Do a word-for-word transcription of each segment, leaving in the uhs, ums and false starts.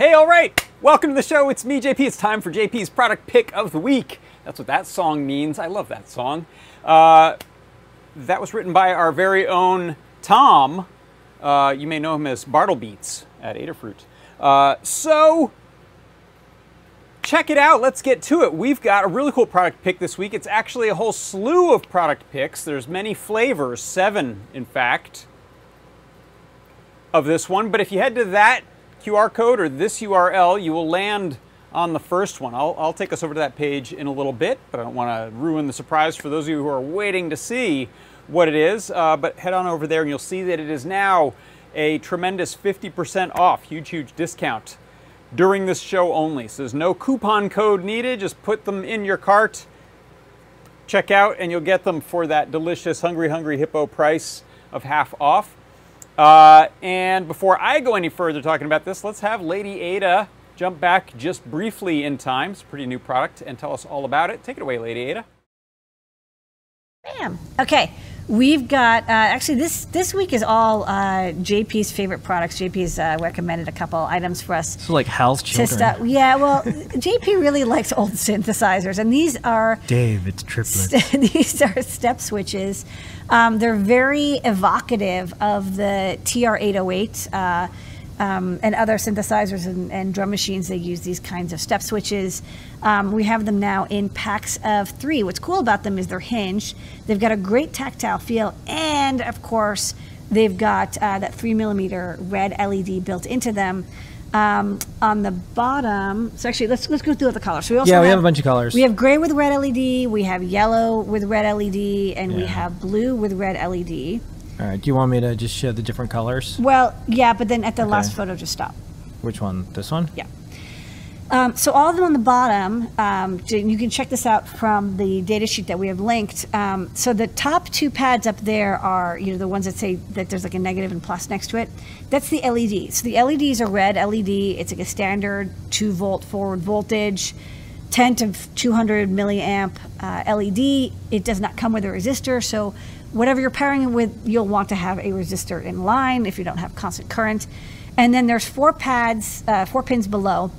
Hey, all right, welcome to the show. It's me, J P. It's time for J P's product pick of the week. That's what that song means. I love that song. Uh, that was written by our very own Tom. Uh, you may know him as Bartlebeats at Adafruit. Uh, so check it out. Let's get to it. We've got a really cool product pick this week. It's actually a whole slew of product picks. There's many flavors, seven in fact, of this one. But if you head to that Q R code or this U R L, you will land on the first one. I'll, I'll take us over to that page in a little bit, but I don't want to ruin the surprise for those of you who are waiting to see what it is. Uh, but head on over there and you'll see that it is now a tremendous fifty percent off, huge, huge discount during this show only. So there's no coupon code needed. Just put them in your cart, check out, and you'll get them for that delicious Hungry Hungry Hippo price of half off. Uh, and before I go any further talking about this, let's have Lady Ada jump back just briefly in time. It's a pretty new product, and tell us all about it. Take it away, Lady Ada. Bam. Okay, we've got, uh, actually this this week is all uh, J P's favorite products. J P's uh, recommended a couple items for us. So like Hal's children. Yeah, well, J P really likes old synthesizers, and these are... Dave, it's triplets. These are step switches. Um, they're very evocative of the T R eight oh eight uh, um, and other synthesizers and, and drum machines. They use these kinds of step switches. Um, we have them now in packs of three. What's cool about them is they're hinged. They've got a great tactile feel, and of course, they've got uh, that three millimeter red L E D built into them. Um, on the bottom, so actually let's let's go through the colors. So we also yeah, have, we have a bunch of colors. We have gray with red L E D, we have yellow with red L E D, and yeah. we have blue with red L E D. All right, do you want me to just show the different colors? Well, yeah, but then at the okay. last photo, just stop. Which one? This one? Yeah. Um, so all of them on the bottom, um, you can check this out from the data sheet that we have linked. Um, so the top two pads up there are, you know, the ones that say that there's like a negative and plus next to it. That's the L E D. So the L E Ds are red L E D. It's like a standard two volt forward voltage, ten to two hundred milliamp uh, L E D. It does not come with a resistor. So whatever you're pairing it with, you'll want to have a resistor in line if you don't have constant current. And then there's four pads, uh, four pins below.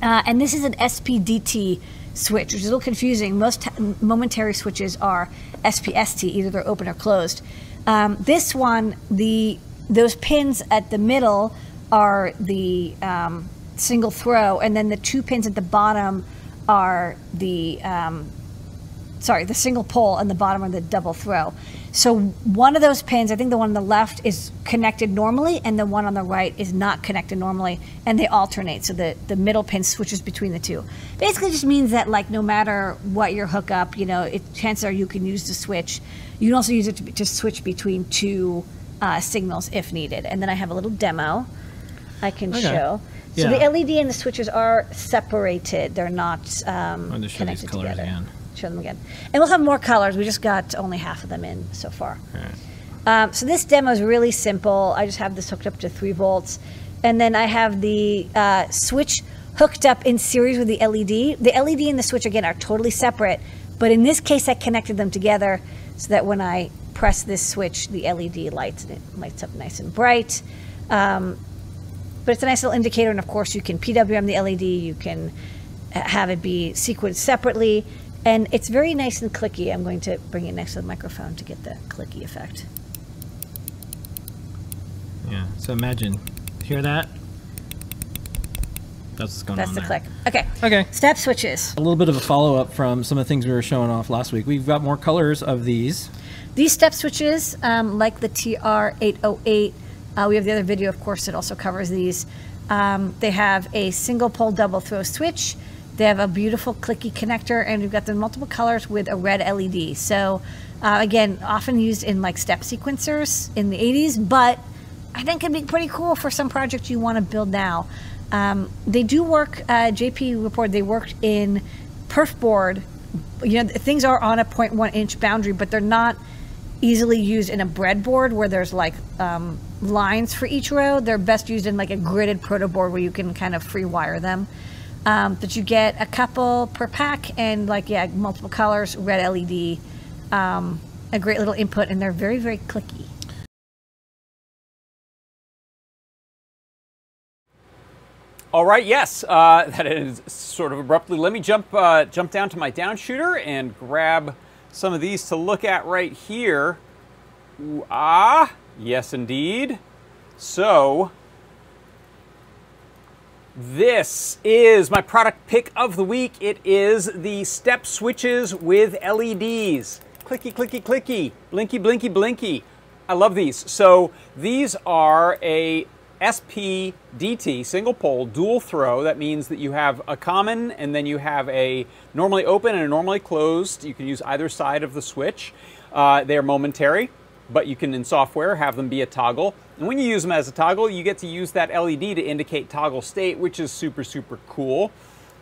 Uh, and this is an S P D T switch, which is a little confusing. Most momentary switches are S P S T, either they're open or closed. Um, this one, the those pins at the middle are the um, single throw, and then the two pins at the bottom are the, um, sorry, the single pole, and the bottom are the double throw. So one of those pins, I think the one on the left is connected normally, and the one on the right is not connected normally, and they alternate. So the, the middle pin switches between the two. Basically just means that like no matter what your hookup, you know, it, chances are you can use the switch. You can also use it to, be, to switch between two uh, signals if needed. And then I have a little demo I can okay. show. So yeah. the L E D and the switches are separated. They're not um, I'm show connected these colors together. Again. Show them again, and we'll have more colors. We just got only half of them in so far. Right. Um, so this demo is really simple. I just have this hooked up to three volts, and then I have the uh, switch hooked up in series with the L E D. The L E D and the switch again are totally separate, but in this case I connected them together so that when I press this switch, the L E D lights and it lights up nice and bright. Um, but it's a nice little indicator, and of course you can P W M the L E D. You can have it be sequenced separately. And it's very nice and clicky. I'm going to bring it next to the microphone to get the clicky effect. Yeah, so imagine, hear that? That's what's going on there. That's the click. Okay. Okay. Step switches. A little bit of a follow-up from some of the things we were showing off last week. We've got more colors of these. These step switches, um, like the T R eight oh eight, uh, we have the other video, of course, that also covers these. Um, they have a single pole double throw switch. They have a beautiful clicky connector, and we've got them multiple colors with a red L E D. So uh, again, often used in like step sequencers in the eighties, but I think it'd be pretty cool for some project you want to build now. Um, they do work, uh, J P reported they worked in perf board. You know, things are on a zero point one inch boundary, but they're not easily used in a breadboard where there's like um, lines for each row. They're best used in like a gridded proto board where you can kind of free wire them. Um, but you get a couple per pack, and like, yeah, multiple colors, red L E D, um, a great little input, and they're very, very clicky. All right, yes, uh, that is sort of abruptly. Let me jump, uh, jump down to my down shooter and grab some of these to look at right here. Ooh, ah, yes indeed. So this is my product pick of the week. It is the step switches with L E Ds. Clicky, clicky, clicky, blinky, blinky, blinky. I love these. So these are a S P D T, single pole, dual throw. That means that you have a common and then you have a normally open and a normally closed. You can use either side of the switch. Uh, they are momentary, but you can in software have them be a toggle. And when you use them as a toggle, you get to use that L E D to indicate toggle state, which is super, super cool.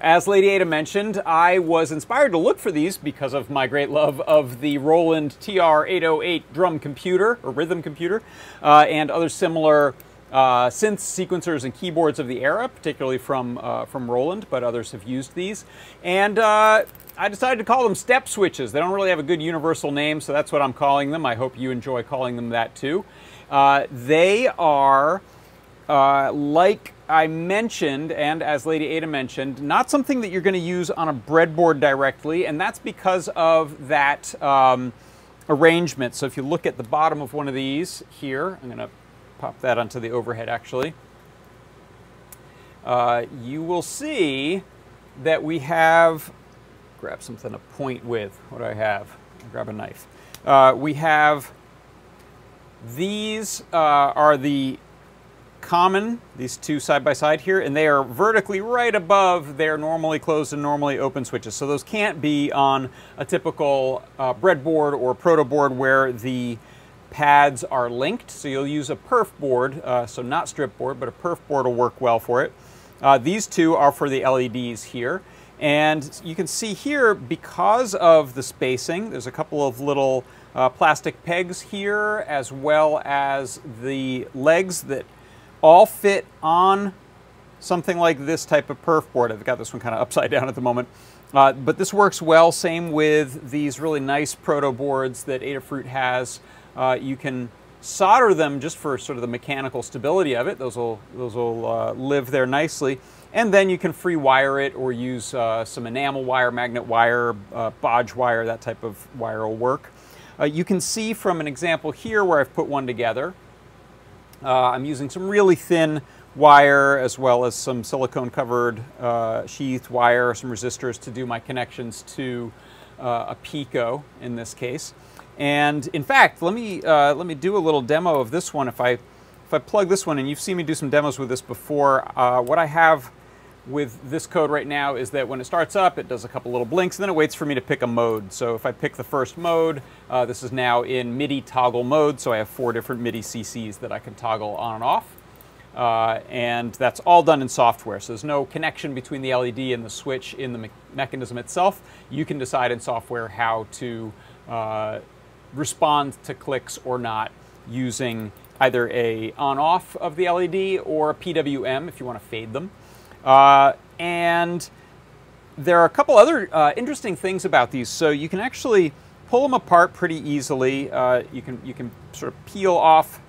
As Lady Ada mentioned, I was inspired to look for these because of my great love of the Roland T R eight oh eight drum computer, or rhythm computer, uh, and other similar Uh, synth sequencers and keyboards of the era, particularly from, uh, from Roland, but others have used these. And uh, I decided to call them step switches. They don't really have a good universal name, so that's what I'm calling them. I hope you enjoy calling them that too. Uh, they are, uh, like I mentioned, and as Lady Ada mentioned, not something that you're going to use on a breadboard directly, and that's because of that um, arrangement. So if you look at the bottom of one of these here, I'm going to pop that onto the overhead actually. Uh, you will see that we have, grab something to point with. What do I have? I'll grab a knife. Uh, we have, these uh, are the common, these two side by side here, and they are vertically right above their normally closed and normally open switches. So those can't be on a typical uh, breadboard or proto board where the pads are linked, so you'll use a perf board, uh, so not strip board, but a perf board will work well for it. Uh, these two are for the L E Ds here, and you can see here, because of the spacing, there's a couple of little uh, plastic pegs here, as well as the legs that all fit on something like this type of perf board. I've got this one kind of upside down at the moment. Uh, but this works well, same with these really nice proto boards that Adafruit has. Uh, you can solder them just for sort of the mechanical stability of it. Those will, those will uh, live there nicely. And then you can free wire it or use uh, some enamel wire, magnet wire, uh, bodge wire, that type of wire will work. Uh, you can see from an example here where I've put one together. Uh, I'm using some really thin wire as well as some silicone covered uh, sheath wire, some resistors to do my connections to uh, a Pico in this case. And in fact, let me uh, let me do a little demo of this one. If I if I plug this one, and you've seen me do some demos with this before, uh, what I have with this code right now is that when it starts up, it does a couple little blinks, and then it waits for me to pick a mode. So if I pick the first mode, uh, this is now in MIDI toggle mode. So I have four different MIDI C Cs that I can toggle on and off, uh, and that's all done in software. So there's no connection between the L E D and the switch in the me mechanism itself. You can decide in software how to Uh, respond to clicks or not using either a on-off of the L E D or a P W M if you want to fade them. Uh, and there are a couple other uh, interesting things about these. So you can actually pull them apart pretty easily. Uh, you can, you can sort of peel off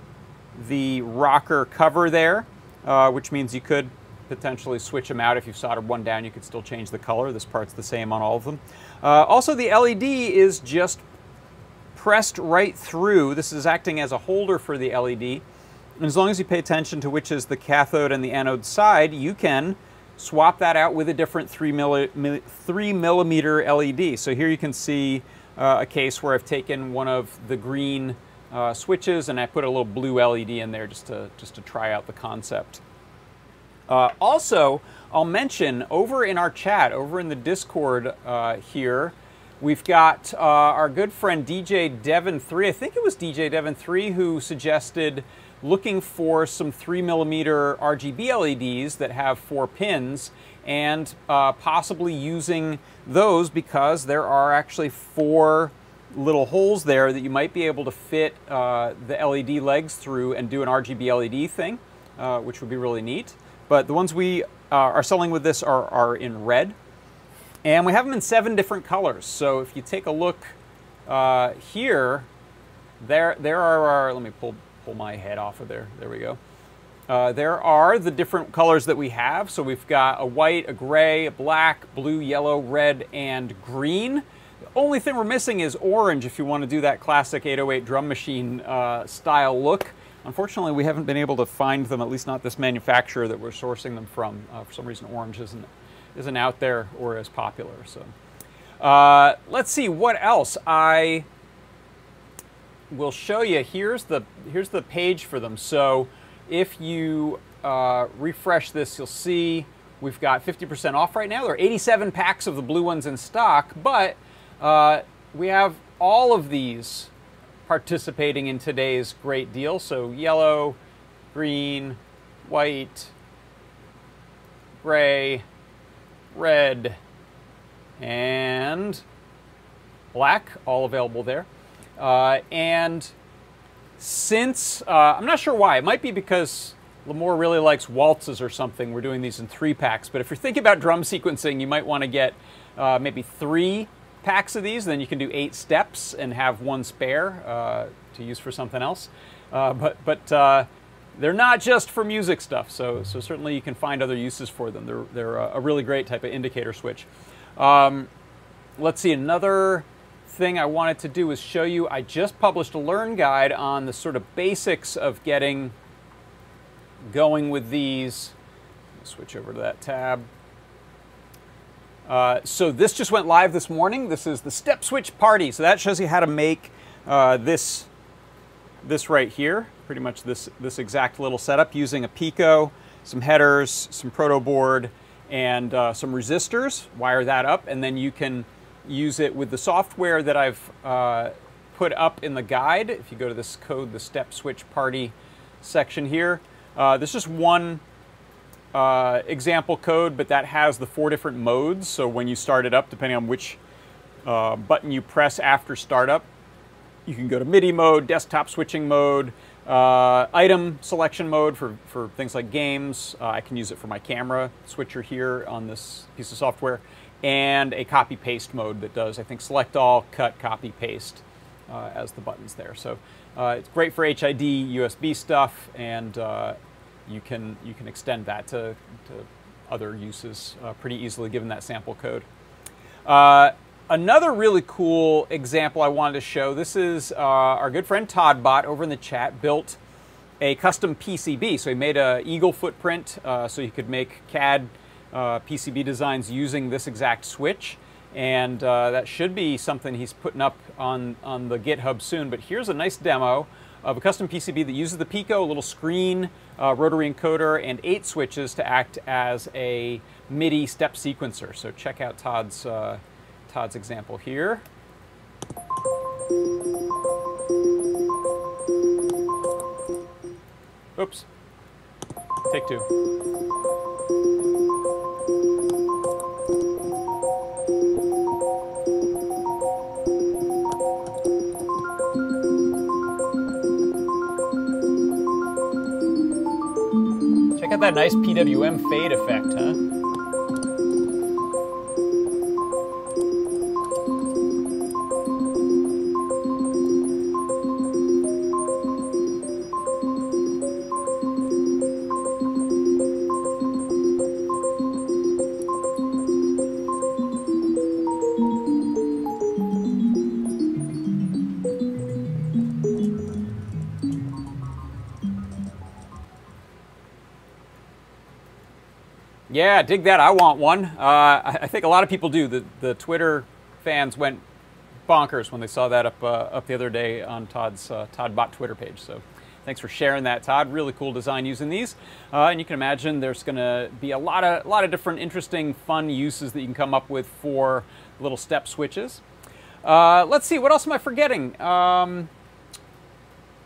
the rocker cover there, uh, which means you could potentially switch them out. If you've soldered one down, you could still change the color. This part's the same on all of them. Uh, also, the L E D is just pressed right through. This is acting as a holder for the L E D. And as long as you pay attention to which is the cathode and the anode side, you can swap that out with a different three, milli three millimeter L E D. So here you can see uh, a case where I've taken one of the green uh, switches and I put a little blue L E D in there just to, just to try out the concept. Uh, also, I'll mention over in our chat, over in the Discord uh, here, we've got uh, our good friend D J Devin three. I think it was D J Devin three who suggested looking for some three millimeter R G B L E Ds that have four pins and uh, possibly using those because there are actually four little holes there that you might be able to fit uh, the L E D legs through and do an R G B L E D thing, uh, which would be really neat. But the ones we uh, are selling with this are, are in red. And we have them in seven different colors. So if you take a look uh, here, there there are our, let me pull, pull my head off of there. There we go. Uh, there are the different colors that we have. So we've got a white, a gray, a black, blue, yellow, red, and green. The only thing we're missing is orange if you want to do that classic eight oh eight drum machine uh, style look. Unfortunately, we haven't been able to find them, at least not this manufacturer that we're sourcing them from. Uh, for some reason, orange isn't, isn't out there or as popular. So uh, let's see what else I will show you. Here's the, here's the page for them. So if you uh, refresh this, you'll see we've got fifty percent off right now. There are eighty-seven packs of the blue ones in stock, but uh, we have all of these participating in today's great deal. So yellow, green, white, gray, red, and black, all available there. Uh, and since, uh, I'm not sure why, it might be because Lamore really likes waltzes or something. We're doing these in three packs, but if you're thinking about drum sequencing, you might want to get uh, maybe three packs of these, then you can do eight steps and have one spare uh, to use for something else. Uh, but but uh, they're not just for music stuff, so so certainly you can find other uses for them. They're, they're a really great type of indicator switch. Um, let's see, another thing I wanted to do is show you, I just published a Learn Guide on the sort of basics of getting going with these. Switch over to that tab. Uh, so this just went live this morning. This is the Step Switch Party. So that shows you how to make uh, this, this right here, pretty much this, this exact little setup using a Pico, some headers, some proto board, and uh, some resistors. Wire that up, and then you can use it with the software that I've uh, put up in the guide. If you go to this code, the Step Switch Party section here, uh, there's just one Uh, example code, but that has the four different modes. So when you start it up, depending on which uh, button you press after startup, you can go to MIDI mode, desktop switching mode, uh, item selection mode for, for things like games. Uh, I can use it for my camera switcher here on this piece of software, and a copy paste mode that does, I think, select all, cut, copy, paste uh, as the buttons there. So uh, it's great for H I D, U S B stuff, and uh, You can, you can extend that to, to other uses uh, pretty easily given that sample code. Uh, another really cool example I wanted to show, this is uh, our good friend Todbot over in the chat built a custom P C B. So he made an Eagle footprint uh, so you could make C A D uh, P C B designs using this exact switch. And uh, that should be something he's putting up on, on the GitHub soon. But here's a nice demo of a custom P C B that uses the Pico, a little screen, uh, rotary encoder, and eight switches to act as a MIDI step sequencer. So check out Todd's, uh, Todd's example here. Oops. Take two. That nice P W M fade effect, huh. Yeah, dig that. I want one. Uh, I think a lot of people do. The, the Twitter fans went bonkers when they saw that up, uh, up the other day on Todd's uh, Todbot Twitter page. So thanks for sharing that, Todd. Really cool design using these. Uh, and you can imagine there's going to be a lot of, a lot of different interesting, fun uses that you can come up with for little step switches. Uh, let's see. What else am I forgetting? Um,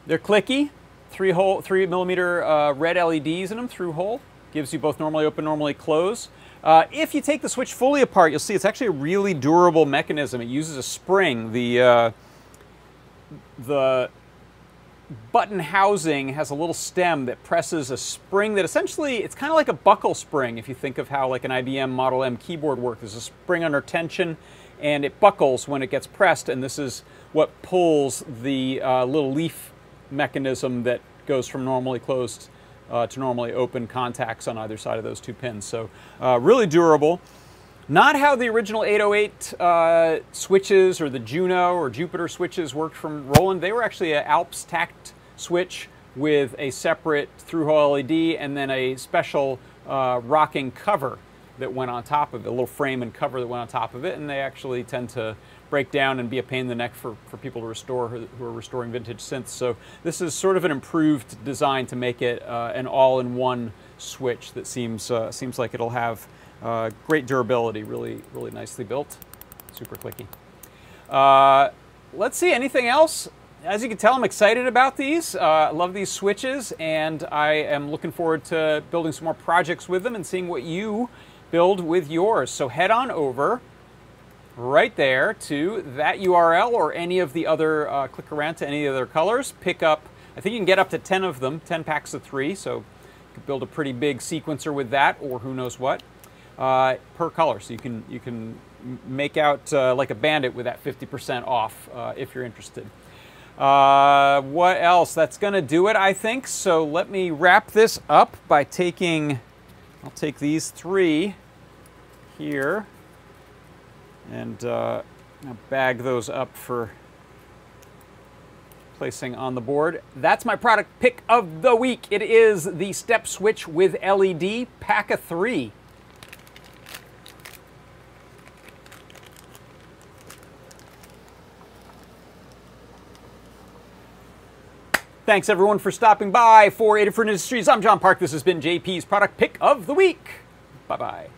they're clicky. Three hole, three millimeter uh, red L E Ds in them, through hole. Gives you both normally open, normally close. Uh, if you take the switch fully apart, you'll see it's actually a really durable mechanism. It uses a spring. The, uh, the button housing has a little stem that presses a spring that essentially, it's kind of like a buckle spring if you think of how like an I B M Model M keyboard works. There's a spring under tension and it buckles when it gets pressed, and this is what pulls the uh, little leaf mechanism that goes from normally closed uh, to normally open contacts on either side of those two pins. So uh, really durable. Not how the original eight oh eight uh, switches or the Juno or Jupiter switches worked from Roland. They were actually an Alps tact switch with a separate through-hole L E D and then a special uh, rocking cover that went on top of it, a little frame and cover that went on top of it, and they actually tend to break down and be a pain in the neck for, for people to restore who are restoring vintage synths. So this is sort of an improved design to make it uh, an all-in-one switch that seems, uh, seems like it'll have Uh, great durability, really, really nicely built, super clicky. Uh, let's see, anything else? As you can tell, I'm excited about these. Uh, I love these switches, and I am looking forward to building some more projects with them and seeing what you build with yours. So head on over right there to that U R L or any of the other, uh, click around to any of their colors, pick up, I think you can get up to ten of them, ten packs of three, so you could build a pretty big sequencer with that, or who knows what. Uh, per color, so you can you can make out uh, like a bandit with that fifty percent off uh, if you're interested. Uh, what else? That's gonna do it, I think. So let me wrap this up by taking, I'll take these three here and uh, bag those up for placing on the board. That's my product pick of the week. It is the Step Switch with L E D pack of three. Thanks everyone for stopping by. For Adafruit Industries, I'm John Park. This has been J P's Product Pick of the Week. Bye-bye.